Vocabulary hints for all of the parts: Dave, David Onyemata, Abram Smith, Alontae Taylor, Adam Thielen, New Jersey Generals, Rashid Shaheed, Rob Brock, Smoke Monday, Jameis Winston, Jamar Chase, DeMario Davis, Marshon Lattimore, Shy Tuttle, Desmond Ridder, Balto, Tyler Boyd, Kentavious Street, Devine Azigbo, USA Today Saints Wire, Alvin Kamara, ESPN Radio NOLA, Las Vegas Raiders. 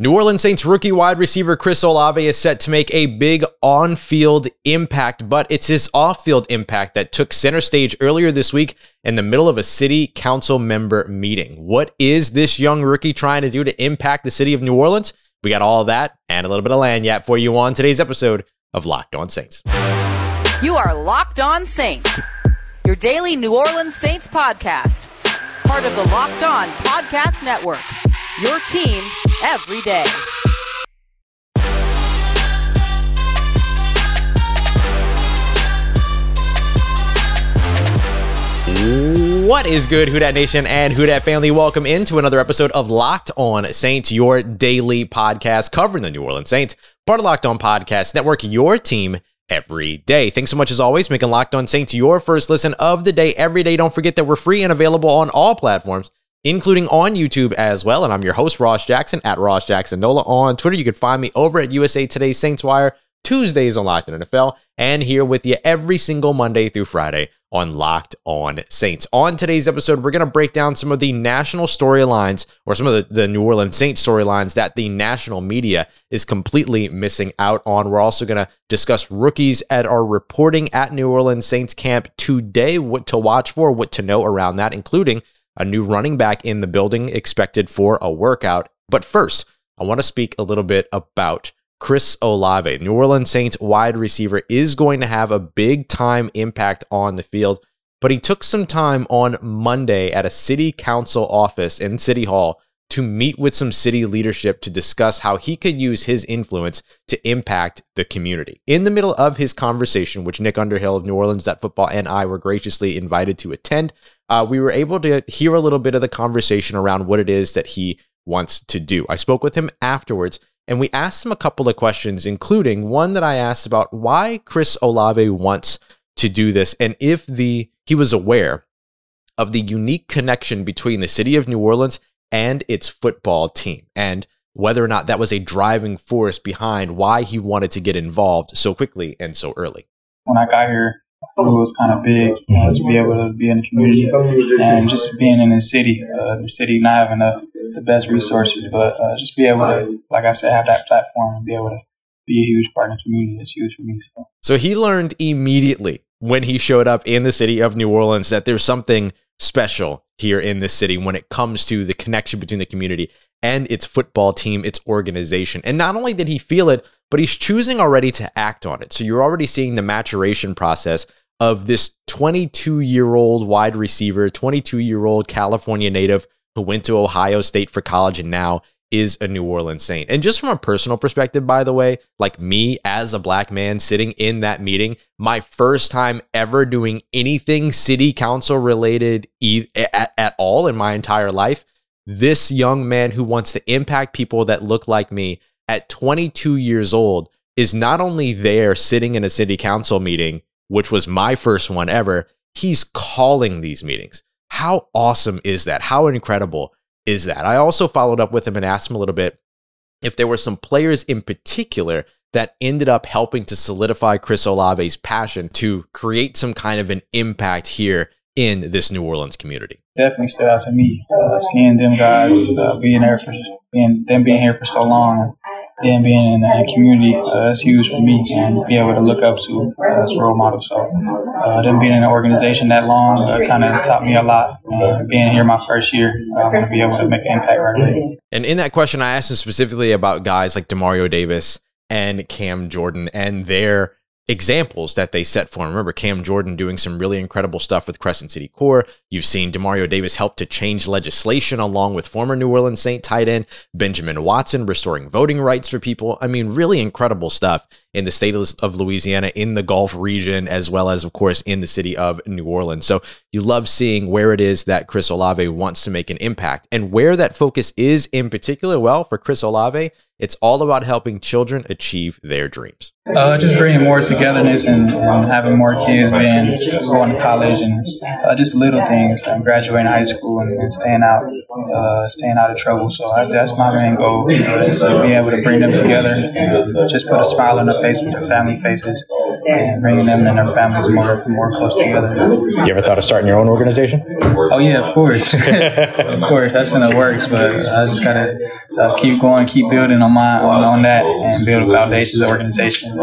New Orleans Saints rookie wide receiver Chris Olave is set to make a big on-field impact, but it's his off-field impact that took center stage earlier this week in the middle of a city council member meeting. What is this young rookie trying to do to impact the city of New Orleans? We got all that and a little bit of lagniappe for you on today's episode of Locked On Saints. You are Locked On Saints, your daily New Orleans Saints podcast, part of the Locked On Podcast Network. Your team every day. What is good, Who Dat Nation and Who Dat family? Welcome into another episode of Locked On Saints, your daily podcast covering the New Orleans Saints, part of Locked On Podcast Network, your team every day. Thanks so much as always, making Locked On Saints your first listen of the day every day. Don't forget that we're free and available on all platforms, including on YouTube as well. And I'm your host, Ross Jackson, at Ross Jackson Nola on Twitter. You can find me over at USA Today Saints Wire, Tuesdays on Locked On NFL, and here with you every single Monday through Friday on Locked On Saints. On today's episode, we're going to break down some of the national storylines, or some of the New Orleans Saints storylines that the national media is completely missing out on. We're also going to discuss rookies at our reporting at New Orleans Saints camp today, what to watch for, what to know around that, including a new running back in the building expected for a workout. But first, I want to speak a little bit about Chris Olave. New Orleans Saints wide receiver is going to have a big time impact on the field, but he took some time on Monday at a city council office in City Hall to meet with some city leadership to discuss how he could use his influence to impact the community. In the middle of his conversation, which Nick Underhill of New Orleans Football and I were graciously invited to attend, we were able to hear a little bit of the conversation around what it is that he wants to do. I spoke with him afterwards, and we asked him a couple of questions, including one that I asked about why Chris Olave wants to do this, and if he was aware of the unique connection between the city of New Orleans and its football team, and whether or not that was a driving force behind why he wanted to get involved so quickly and so early. When I got here, it was kind of big, to be able to be in the community and just being in the city not having the best resources, but just be able to, like I said, have that platform and be able to be a huge part of the community is huge for me. So he learned immediately when he showed up in the city of New Orleans that there's something special here in this city when it comes to the connection between the community and its football team, its organization. And not only did he feel it, but he's choosing already to act on it. So you're already seeing the maturation process of this 22-year-old wide receiver, 22-year-old California native who went to Ohio State for college and now is a New Orleans Saint. And just from a personal perspective, by the way, like me as a black man sitting in that meeting, my first time ever doing anything city council related at all in my entire life, this young man who wants to impact people that look like me at 22 years old is not only there sitting in a city council meeting, which was my first one ever, he's calling these meetings. How awesome is that? How incredible is that? I also followed up with him and asked him a little bit if there were some players in particular that ended up helping to solidify Chris Olave's passion to create some kind of an impact here in this New Orleans community. Definitely stood out to me, seeing them guys being here for so long, then being in the community. That's huge for me and be able to look up to as role models. So them being in an organization that long kind of taught me a lot. Being here my first year, I'm going to be able to make an impact right away. And in that question, I asked him specifically about guys like DeMario Davis and Cam Jordan and their examples that they set for him. Remember Cam Jordan doing some really incredible stuff with Crescent City Core. You've seen DeMario Davis help to change legislation along with former New Orleans Saint tight end Benjamin Watson, restoring voting rights for people. I mean, really incredible stuff in the state of Louisiana, in the Gulf region, as well as, of course, in the city of New Orleans. So you love seeing where it is that Chris Olave wants to make an impact. And where that focus is in particular, well, for Chris Olave, It's all about helping children achieve their dreams. Just bringing more togetherness and having more kids being going to college and just little things, graduating high school and staying out of trouble. So that's my main goal, just being able to bring them together, just put a smile on their faces, their family faces, and bringing them and their families more close together. You ever thought of starting your own organization? Oh yeah, of course. Of course, that's in the works, but I just gotta keep going, keep building on that, and build foundations of organizations.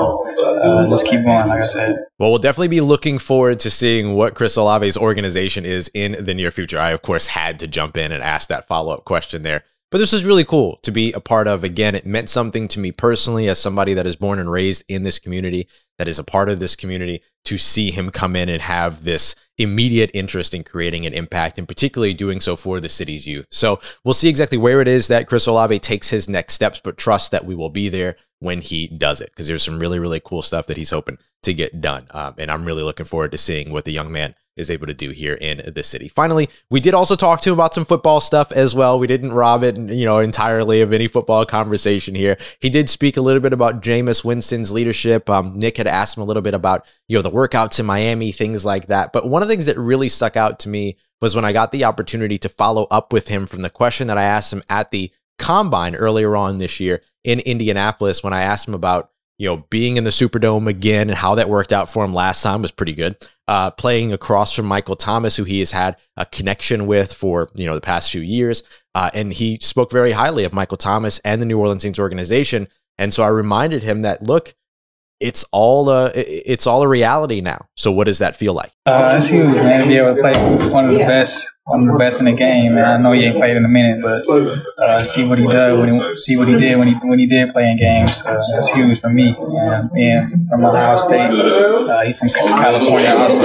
Just keep going, like I said. Well, we'll definitely be looking forward to seeing what Chris Olave's organization is in the near future. I, of course, had to jump in and ask that follow-up question there. But this is really cool to be a part of. Again, it meant something to me personally as somebody that is born and raised in this community, that is a part of this community, to see him come in and have this immediate interest in creating an impact, and particularly doing so for the city's youth. So we'll see exactly where it is that Chris Olave takes his next steps, but trust that we will be there when he does it, because there's some really, really cool stuff that he's hoping to get done. And I'm really looking forward to seeing what the young man is able to do here in the city. Finally, we did also talk to him about some football stuff as well. We didn't rob it, entirely of any football conversation here. He did speak a little bit about Jameis Winston's leadership. Nick had asked him a little bit about, the workouts in Miami, things like that. But one of the things that really stuck out to me was when I got the opportunity to follow up with him from the question that I asked him at the Combine earlier on this year in Indianapolis, when I asked him about, being in the Superdome again and how that worked out for him last time was pretty good. Playing across from Michael Thomas, who he has had a connection with for, the past few years. And he spoke very highly of Michael Thomas and the New Orleans Saints organization. And so I reminded him that, look, it's all a reality now. So what does that feel like? It's huge, man, to be able to play one of the best in the game. And I know he ain't played in a minute, but see what he did when he did play in games. That's huge for me. And being from Ohio State, he's from California also.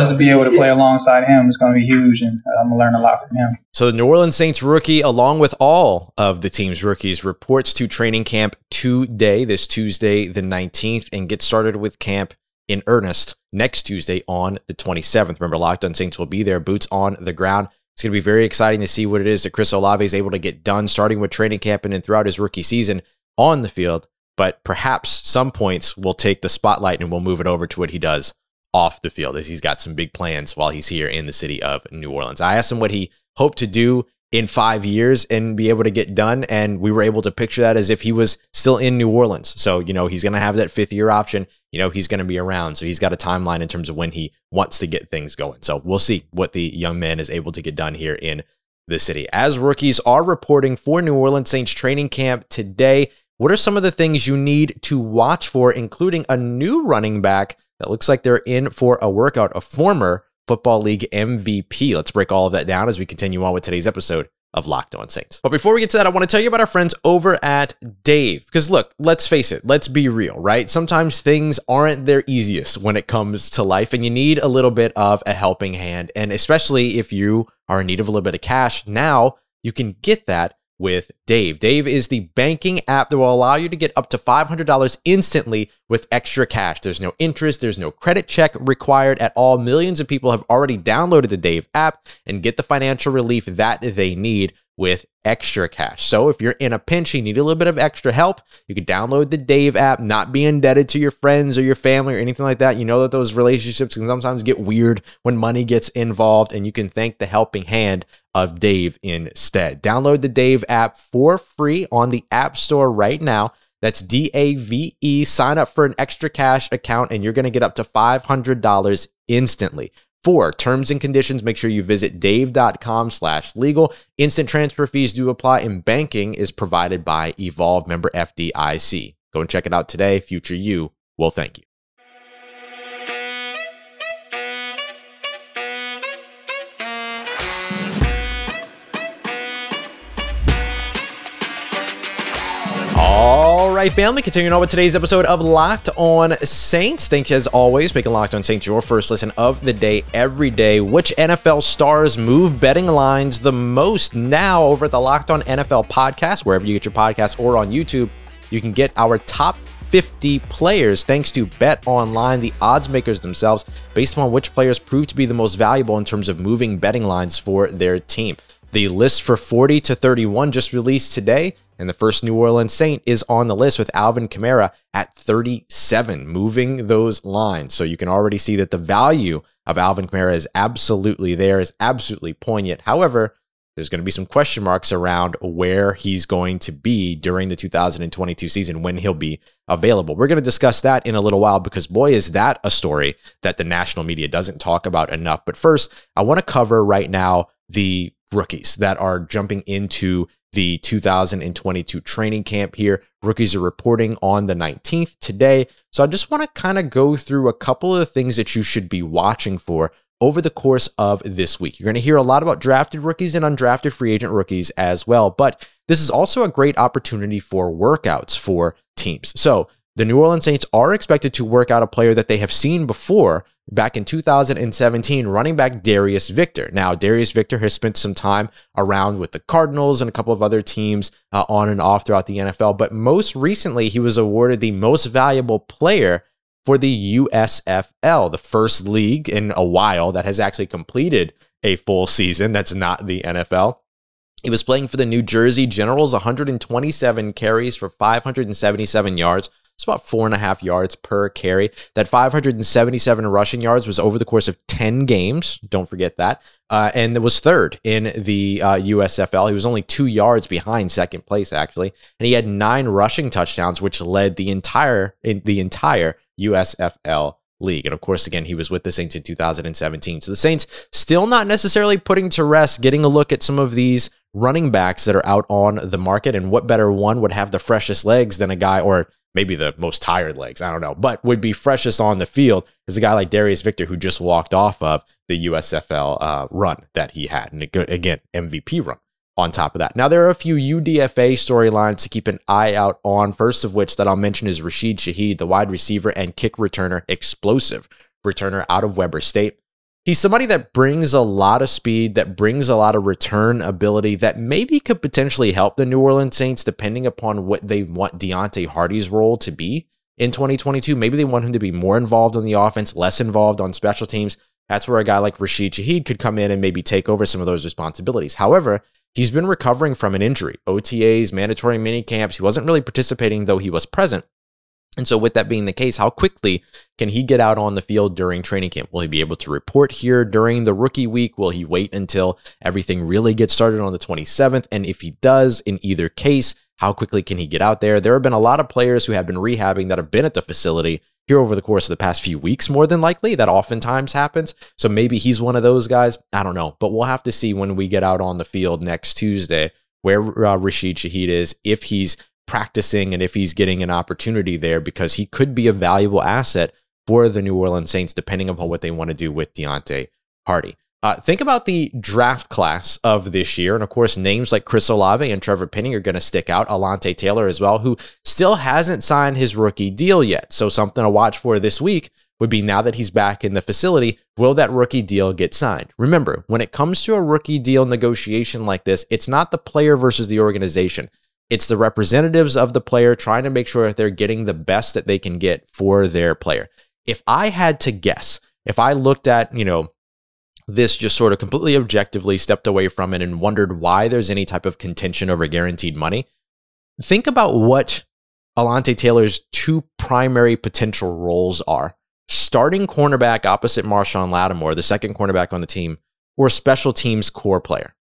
Just to be able to play alongside him is going to be huge, and I'm going to learn a lot from him. So the New Orleans Saints rookie, along with all of the team's rookies, reports to training camp today, this Tuesday, the 19th, and gets started with camp in earnest next Tuesday on the 27th. Remember, Locked On Saints will be there, boots on the ground. It's going to be very exciting to see what it is that Chris Olave is able to get done, starting with training camp and then throughout his rookie season on the field. But perhaps some points will take the spotlight and we'll move it over to what he does off the field, as he's got some big plans while he's here in the city of New Orleans. I asked him what he hoped to do in 5 years and be able to get done, and we were able to picture that as if he was still in New Orleans. So, he's going to have that fifth-year option. He's going to be around, so he's got a timeline in terms of when he wants to get things going. So we'll see what the young man is able to get done here in the city. As rookies are reporting for New Orleans Saints training camp today, what are some of the things you need to watch for, including a new running back that looks like they're in for a workout, a former Football League MVP. Let's break all of that down as we continue on with today's episode of Locked On Saints. But before we get to that, I want to tell you about our friends over at Dave. Because look, let's face it, let's be real, right? Sometimes things aren't their easiest when it comes to life, and you need a little bit of a helping hand. And especially if you are in need of a little bit of cash, now you can get that with Dave. Dave is the banking app that will allow you to get up to $500 instantly with extra cash. There's no interest, there's no credit check required at all. Millions of people have already downloaded the Dave app and get the financial relief that they need with extra cash. So if you're in a pinch, you need a little bit of extra help, you can download the Dave app, not be indebted to your friends or your family or anything like that. You know that those relationships can sometimes get weird when money gets involved, and you can thank the helping hand of Dave instead. Download the Dave app for free on the App Store right now. That's DAVE. Sign up for an extra cash account and you're going to get up to $500 instantly. For terms and conditions, make sure you visit dave.com/legal. Instant transfer fees do apply, and banking is provided by Evolve, member FDIC. Go and check it out today. Future you will thank you. All right, family, continuing on with today's episode of Locked On Saints. Thanks, as always, making Locked On Saints your first listen of the day every day. Which NFL stars move betting lines the most? Now over at the Locked On NFL podcast, wherever you get your podcast or on YouTube, you can get our top 50 players thanks to Bet Online, the odds makers themselves, based on which players prove to be the most valuable in terms of moving betting lines for their team. The list for 40 to 31 just released today, and the first New Orleans Saint is on the list with Alvin Kamara at 37, moving those lines. So you can already see that the value of Alvin Kamara is absolutely there, is absolutely poignant. However, there's going to be some question marks around where he's going to be during the 2022 season, when he'll be available. We're going to discuss that in a little while, because boy, is that a story that the national media doesn't talk about enough. But first, I want to cover right now the rookies that are jumping into the 2022 training camp here. Rookies are reporting on the 19th today. So I just want to kind of go through a couple of the things that you should be watching for over the course of this week. You're going to hear a lot about drafted rookies and undrafted free agent rookies as well, but this is also a great opportunity for workouts for teams. So the New Orleans Saints are expected to work out a player that they have seen before back in 2017, running back Darius Victor. Now, Darius Victor has spent some time around with the Cardinals and a couple of other teams on and off throughout the NFL, but most recently he was awarded the most valuable player for the USFL, the first league in a while that has actually completed a full season that's not the NFL. He was playing for the New Jersey Generals, 127 carries for 577 yards. It's about 4.5 yards per carry. That 577 rushing yards was over the course of 10 games. Don't forget that. And it was third in the USFL. He was only 2 yards behind second place, actually. And he had 9 rushing touchdowns, which led the entire USFL league. And of course, again, he was with the Saints in 2017. So the Saints still not necessarily putting to rest, getting a look at some of these running backs that are out on the market. And what better one would have the freshest legs than a guy, or maybe the most tired legs, I don't know, but would be freshest on the field is a guy like Darius Victor, who just walked off of the USFL run that he had. And again, MVP run on top of that. Now, there are a few UDFA storylines to keep an eye out on, first of which that I'll mention is Rashid Shaheed, the wide receiver and kick returner, explosive returner out of Weber State. He's somebody that brings a lot of speed, that brings a lot of return ability, that maybe could potentially help the New Orleans Saints, depending upon what they want Deontay Hardy's role to be in 2022. Maybe they want him to be more involved on the offense, less involved on special teams. That's where a guy like Rashid Shaheed could come in and maybe take over some of those responsibilities. However, he's been recovering from an injury, OTAs, mandatory minicamps. He wasn't really participating, though he was present. And so with that being the case, how quickly can he get out on the field during training camp? Will he be able to report here during the rookie week? Will he wait until everything really gets started on the 27th? And if he does, in either case, how quickly can he get out there? There have been a lot of players who have been rehabbing that have been at the facility here over the course of the past few weeks, more than likely. That oftentimes happens. So maybe he's one of those guys. I don't know, but we'll have to see when we get out on the field next Tuesday where Rashid Shaheed is, if he's practicing and if he's getting an opportunity there, because he could be a valuable asset for the New Orleans Saints, depending upon what they want to do with Deontay Hardy. Think about the draft class of this year. And of course, names like Chris Olave and Trevor Penning are going to stick out. Alontae Taylor as well, who still hasn't signed his rookie deal yet. So something to watch for this week would be, now that he's back in the facility, will that rookie deal get signed? Remember, when it comes to a rookie deal negotiation like this, it's not the player versus the organization. It's the representatives of the player trying to make sure that they're getting the best that they can get for their player. If I had to guess, if I looked at, this just sort of completely objectively, stepped away from it and wondered why there's any type of contention over guaranteed money, think about what Alontae Taylor's two primary potential roles are: starting cornerback opposite Marshon Lattimore, the second cornerback on the team, or special teams core player.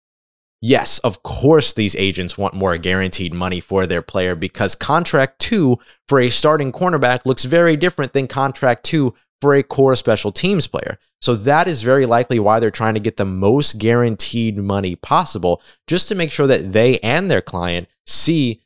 Yes, of course, these agents want more guaranteed money for their player, because contract 2 for a starting cornerback looks very different than contract 2 for a core special teams player. So that is very likely why they're trying to get the most guaranteed money possible, just to make sure that they and their client see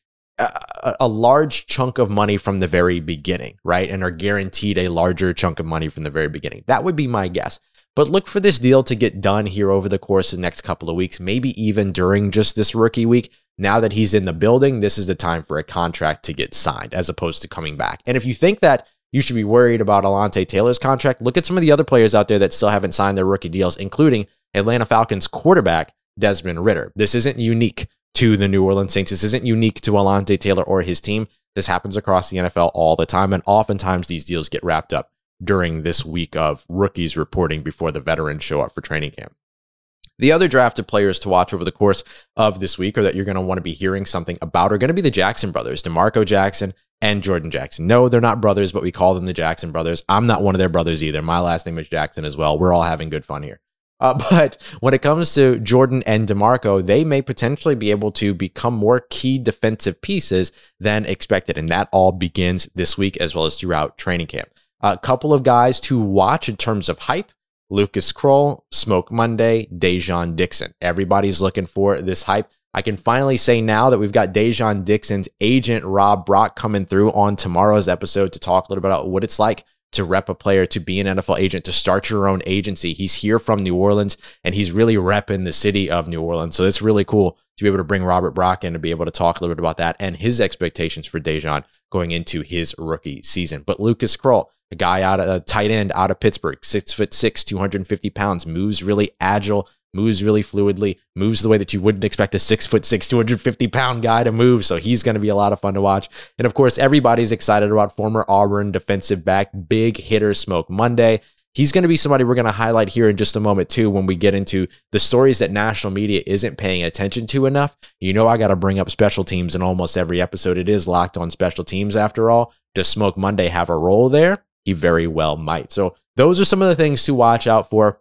a large chunk of money from the very beginning, right? And are guaranteed a larger chunk of money from the very beginning. That would be my guess. But look for this deal to get done here over the course of the next couple of weeks, maybe even during just this rookie week. Now that he's in the building, this is the time for a contract to get signed, as opposed to coming back. And if you think that you should be worried about Alontae Taylor's contract, look at some of the other players out there that still haven't signed their rookie deals, including Atlanta Falcons quarterback Desmond Ridder. This isn't unique to the New Orleans Saints. This isn't unique to Alontae Taylor or his team. This happens across the NFL all the time, and oftentimes these deals get wrapped up during this week of rookies reporting before the veterans show up for training camp. The other drafted players to watch over the course of this week, or that you're going to want to be hearing something about, are going to be the Jackson brothers, DeMarco Jackson and Jordan Jackson. No, they're not brothers, but we call them the Jackson brothers. I'm not one of their brothers either. My last name is Jackson as well. We're all having good fun here. But when it comes to Jordan and DeMarco, they may potentially be able to become more key defensive pieces than expected. And that all begins this week as well as throughout training camp. A couple of guys to watch in terms of hype: Lucas Krull, Smoke Monday, Dejounte Dixon. Everybody's looking for this hype. I can finally say now that we've got Dejounte Dixon's agent, Rob Brock, coming through on tomorrow's episode to talk a little bit about what it's like to rep a player, to be an NFL agent, to start your own agency. He's here from New Orleans, and he's really repping the city of New Orleans. So it's really cool to be able to bring Robert Brock in to be able to talk a little bit about that and his expectations for Dejounte going into his rookie season. But Lucas Krull, a guy out of a tight end out of Pittsburgh, 6'6", 250 pounds, moves really agile, moves really fluidly, moves the way that you wouldn't expect a 6'6", 250 pound guy to move. So he's going to be a lot of fun to watch. And of course, everybody's excited about former Auburn defensive back, big hitter Smoke Monday. He's going to be somebody we're going to highlight here in just a moment too, when we get into the stories that national media isn't paying attention to enough. You know, I got to bring up special teams in almost every episode. It is Locked On Special Teams after all. Does Smoke Monday have a role there? He very well might. So those are some of the things to watch out for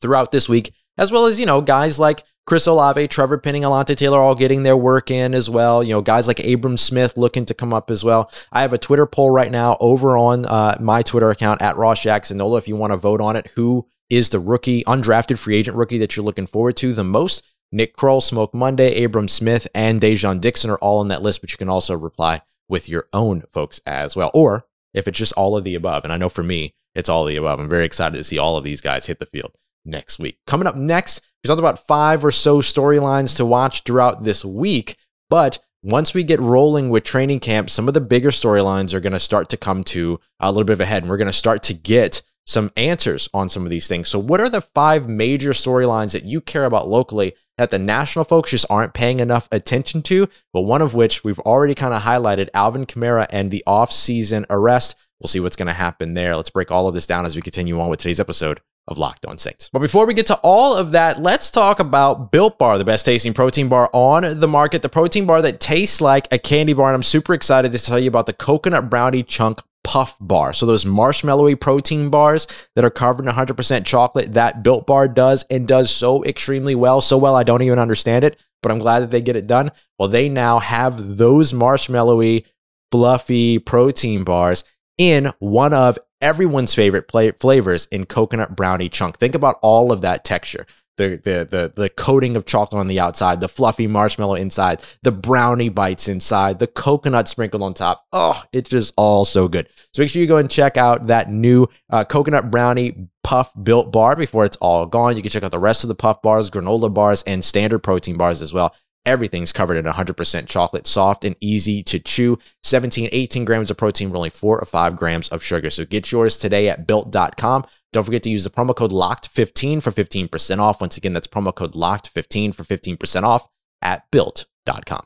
throughout this week, as well as, you know, guys like Chris Olave, Trevor Penning, Alontae Taylor, all getting their work in as well. You know, guys like Abram Smith looking to come up as well. I have a Twitter poll right now over on my Twitter account at Ross Jackson Nola. If you want to vote on it, who is the rookie, undrafted free agent rookie that you're looking forward to the most? Nick Krull, Smoke Monday, Abram Smith, and Dejounte Dixon are all on that list, but you can also reply with your own folks as well. Or if it's just all of the above, and I know for me, it's all of the above. I'm very excited to see all of these guys hit the field next week. Coming up next, we talked about five or so storylines to watch throughout this week, but once we get rolling with training camp, some of the bigger storylines are going to start to come to a little bit of a head, and we're going to start to get some answers on some of these things. So what are the five major storylines that you care about locally that the national folks just aren't paying enough attention to? But one of which we've already kind of highlighted, Alvin Kamara and the offseason arrest. We'll see what's going to happen there. Let's break all of this down as we continue on with today's episode of Locked On Saints. But before we get to all of that, let's talk about Built Bar, the best tasting protein bar on the market, the protein bar that tastes like a candy bar. And I'm super excited to tell you about the Coconut Brownie Chunk Puff Bar. So those marshmallowy protein bars that are covered in 100% chocolate, that Built Bar does, and does so extremely well. So well, I don't even understand it, but I'm glad that they get it done. Well, they now have those marshmallowy, fluffy protein bars in one of everyone's favorite flavors in Coconut Brownie Chunk. Think about all of that texture. The coating of chocolate on the outside, the fluffy marshmallow inside, the brownie bites inside, the coconut sprinkled on top. Oh, it's just all so good. So make sure you go and check out that new Coconut Brownie Puff Built Bar before it's all gone. You can check out the rest of the puff bars, granola bars, and standard protein bars as well. Everything's covered in 100% chocolate, soft and easy to chew. 17, 18 grams of protein, only 4 or 5 grams of sugar. So get yours today at built.com. Don't forget to use the promo code LOCKED15 for 15% off. Once again, that's promo code LOCKED15 for 15% off at built.com.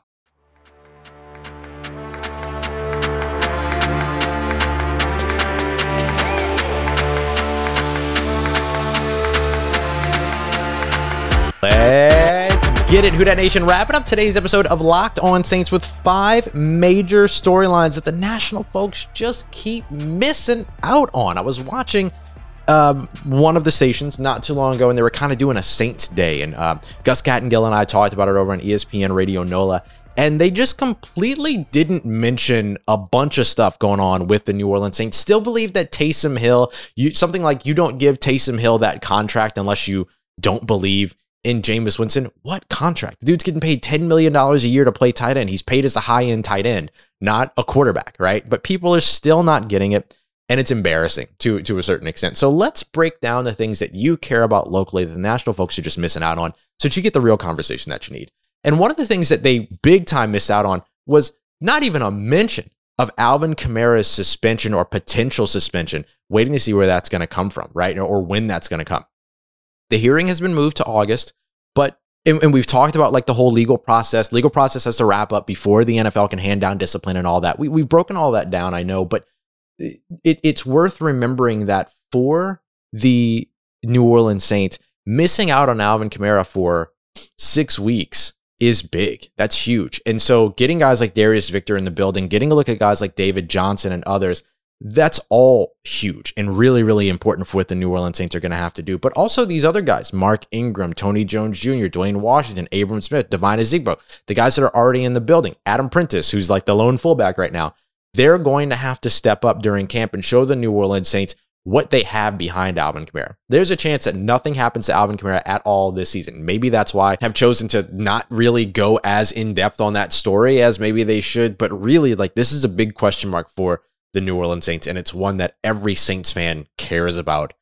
Get it, Who Dat Nation, wrapping up today's episode of Locked On Saints with five major storylines that the national folks just keep missing out on. I was watching one of the stations not too long ago, and they were kind of doing a Saints Day, and Gus Cattingill and I talked about it over on ESPN Radio NOLA, and they just completely didn't mention a bunch of stuff going on with the New Orleans Saints. Still believe that Taysom Hill, something like, you don't give Taysom Hill that contract unless you don't believe in Jameis Winston. What contract? The dude's getting paid $10 million a year to play tight end. He's paid as a high-end tight end, not a quarterback, right? But people are still not getting it, and it's embarrassing to a certain extent. So let's break down the things that you care about locally that the national folks are just missing out on, so that you get the real conversation that you need. And one of the things that they big time missed out on was not even a mention of Alvin Kamara's suspension or potential suspension, waiting to see where that's going to come from, right? Or when that's going to come. The hearing has been moved to August, but and we've talked about like the whole legal process. Legal process has to wrap up before the NFL can hand down discipline and all that. We've broken all that down, I know, but it's worth remembering that for the New Orleans Saints, missing out on Alvin Kamara for 6 weeks is big. That's huge. And so getting guys like Darius Victor in the building, getting a look at guys like David Johnson and others, that's all huge and really, really important for what the New Orleans Saints are going to have to do. But also these other guys, Mark Ingram, Tony Jones Jr., Dwayne Washington, Abram Smith, Devine Azigbo, the guys that are already in the building, Adam Prentice, who's like the lone fullback right now, they're going to have to step up during camp and show the New Orleans Saints what they have behind Alvin Kamara. There's a chance that nothing happens to Alvin Kamara at all this season. Maybe that's why I have chosen to not really go as in-depth on that story as maybe they should, but really, like, this is a big question mark for the New Orleans Saints, and it's one that every Saints fan cares about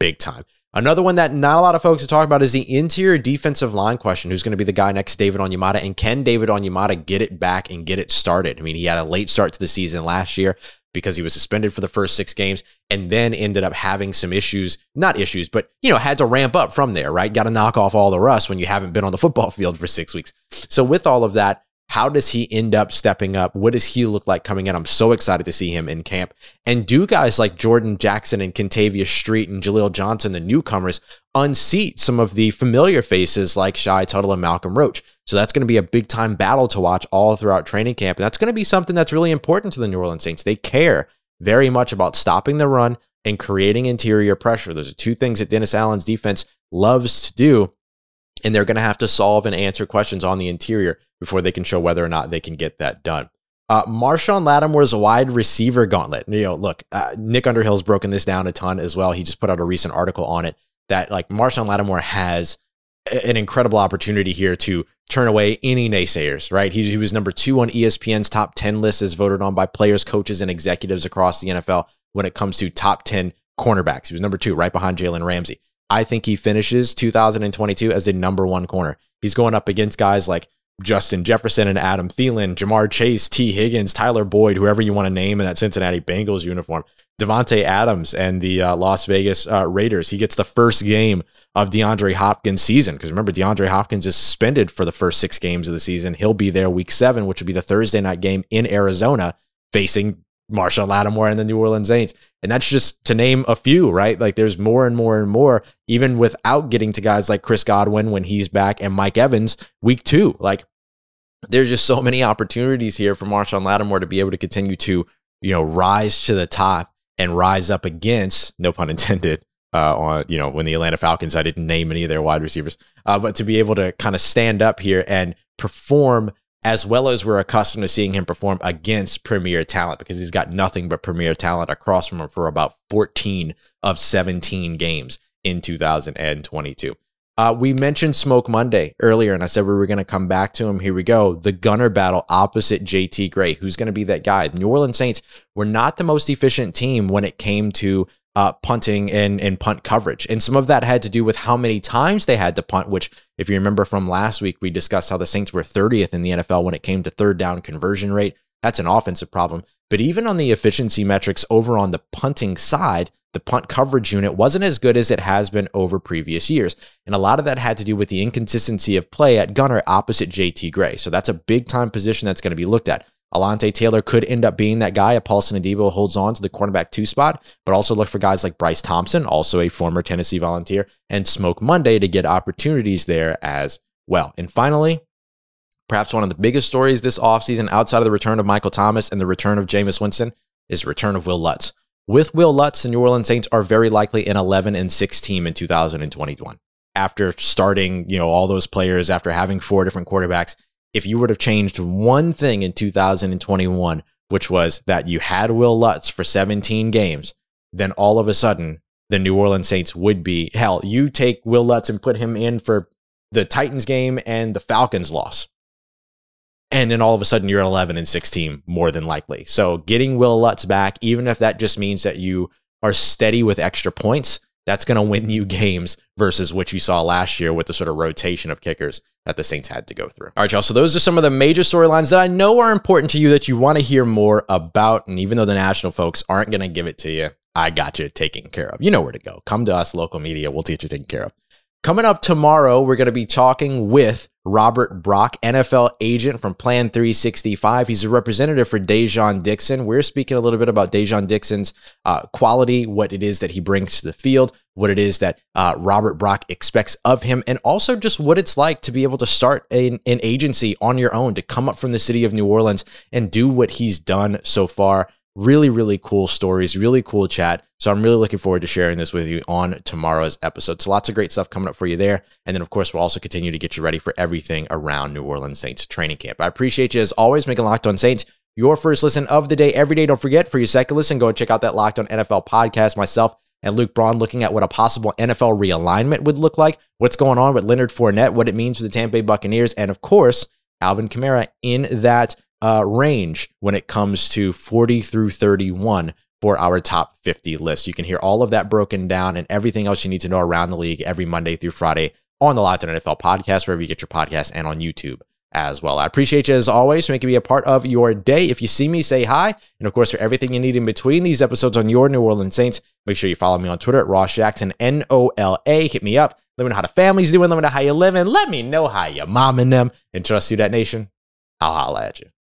big time. Another one that not a lot of folks are talking about is the interior defensive line question. Who's going to be the guy next to David Onyemata, and can David Onyemata get it back and get it started? I mean, he had a late start to the season last year because he was suspended for the first 6 games and then ended up having some issues, not issues, but, you know, had to ramp up from there, right? Got to knock off all the rust when you haven't been on the football field for 6 weeks. So with all of that, how does he end up stepping up? What does he look like coming in? I'm so excited to see him in camp. And do guys like Jordan Jackson and Kentavious Street and Jaleel Johnson, the newcomers, unseat some of the familiar faces like Shy Tuttle and Malcolm Roach? So that's going to be a big time battle to watch all throughout training camp. And that's going to be something that's really important to the New Orleans Saints. They care very much about stopping the run and creating interior pressure. Those are two things that Dennis Allen's defense loves to do. And they're going to have to solve and answer questions on the interior before they can show whether or not they can get that done. Marshon Lattimore's wide receiver gauntlet. You know, look, Nick Underhill's broken this down a ton as well. He just put out a recent article on it that, like, Marshon Lattimore has an incredible opportunity here to turn away any naysayers, right? He was number 2 on ESPN's top 10 list as voted on by players, coaches, and executives across the NFL when it comes to top 10 cornerbacks. He was number 2, right behind Jalen Ramsey. I think he finishes 2022 as the number 1 corner. He's going up against guys like Justin Jefferson and Adam Thielen, Jamar Chase, T. Higgins, Tyler Boyd, whoever you want to name in that Cincinnati Bengals uniform, Devontae Adams and the Las Vegas Raiders. He gets the first game of DeAndre Hopkins' season, because remember, DeAndre Hopkins is suspended for the first 6 games of the season. He'll be there week 7, which will be the Thursday night game in Arizona, facing Marshon Lattimore and the New Orleans Saints. And that's just to name a few, right? Like, there's more and more and more, even without getting to guys like Chris Godwin when he's back and Mike Evans week 2. Like, there's just so many opportunities here for Marshon Lattimore to be able to continue to, you know, rise to the top and rise up against, no pun intended, on, you know, when the Atlanta Falcons, I didn't name any of their wide receivers, but to be able to kind of stand up here and perform as well as we're accustomed to seeing him perform against premier talent, because he's got nothing but premier talent across from him for about 14 of 17 games in 2022. We mentioned Smoke Monday earlier, and I said we were going to come back to him. Here we go. The gunner battle opposite JT Gray. Who's going to be that guy? The New Orleans Saints were not the most efficient team when it came to punting and punt coverage. And some of that had to do with how many times they had to punt, which, if you remember from last week, we discussed how the Saints were 30th in the NFL when it came to third down conversion rate. That's an offensive problem. But even on the efficiency metrics over on the punting side, the punt coverage unit wasn't as good as it has been over previous years. And a lot of that had to do with the inconsistency of play at gunner opposite JT Gray. So that's a big time position that's going to be looked at. Alontae Taylor could end up being that guy if Paulson Adebo holds on to the cornerback 2 spot, but also look for guys like Bryce Thompson, also a former Tennessee Volunteer, and Smoke Monday to get opportunities there as well. And finally, perhaps one of the biggest stories this offseason outside of the return of Michael Thomas and the return of Jameis Winston is the return of Will Lutz. With Will Lutz, the New Orleans Saints are very likely an 11-6 team in 2021. After starting, you know, all those players, after having 4 different quarterbacks, if you would have changed one thing in 2021, which was that you had Will Lutz for 17 games, then all of a sudden the New Orleans Saints would be, hell, you take Will Lutz and put him in for the Titans game and the Falcons loss, and then all of a sudden you're an 11-6 team, more than likely. So getting Will Lutz back, even if that just means that you are steady with extra points, that's going to win you games versus what you saw last year with the sort of rotation of kickers that the Saints had to go through. All right, y'all. So those are some of the major storylines that I know are important to you that you want to hear more about. And even though the national folks aren't going to give it to you, I got you taken care of. You know where to go. Come to us, local media. We'll get you taken care of. Coming up tomorrow, we're going to be talking with Robert Brock, NFL agent from Plan 365. He's a representative for Dejounte Dixon. We're speaking a little bit about Dejounte Dixon's quality, what it is that he brings to the field, what it is that Robert Brock expects of him, and also just what it's like to be able to start an agency on your own, to come up from the city of New Orleans and do what he's done so far. Really, really cool stories, really cool chat. So I'm really looking forward to sharing this with you on tomorrow's episode. So lots of great stuff coming up for you there. And then, of course, we'll also continue to get you ready for everything around New Orleans Saints training camp. I appreciate you, as always, making Locked On Saints your first listen of the day every day. Don't forget, for your second listen, go and check out that Locked On NFL podcast. Myself and Luke Braun looking at what a possible NFL realignment would look like, what's going on with Leonard Fournette, what it means for the Tampa Bay Buccaneers, and, of course, Alvin Kamara in that range when it comes to 40 through 31 for our top 50 list. You can hear all of that broken down and everything else you need to know around the league every Monday through Friday on the Locked On NFL podcast, wherever you get your podcasts, and on YouTube as well. I appreciate you, as always, for making me a part of your day. If you see me, say hi. And of course, for everything you need in between these episodes on your New Orleans Saints, make sure you follow me on Twitter at Ross Jackson, NOLA. Hit me up. Let me know how the family's doing. Let me know how you're living. Let me know how your mom and them. And trust you, that nation. I'll holla at you.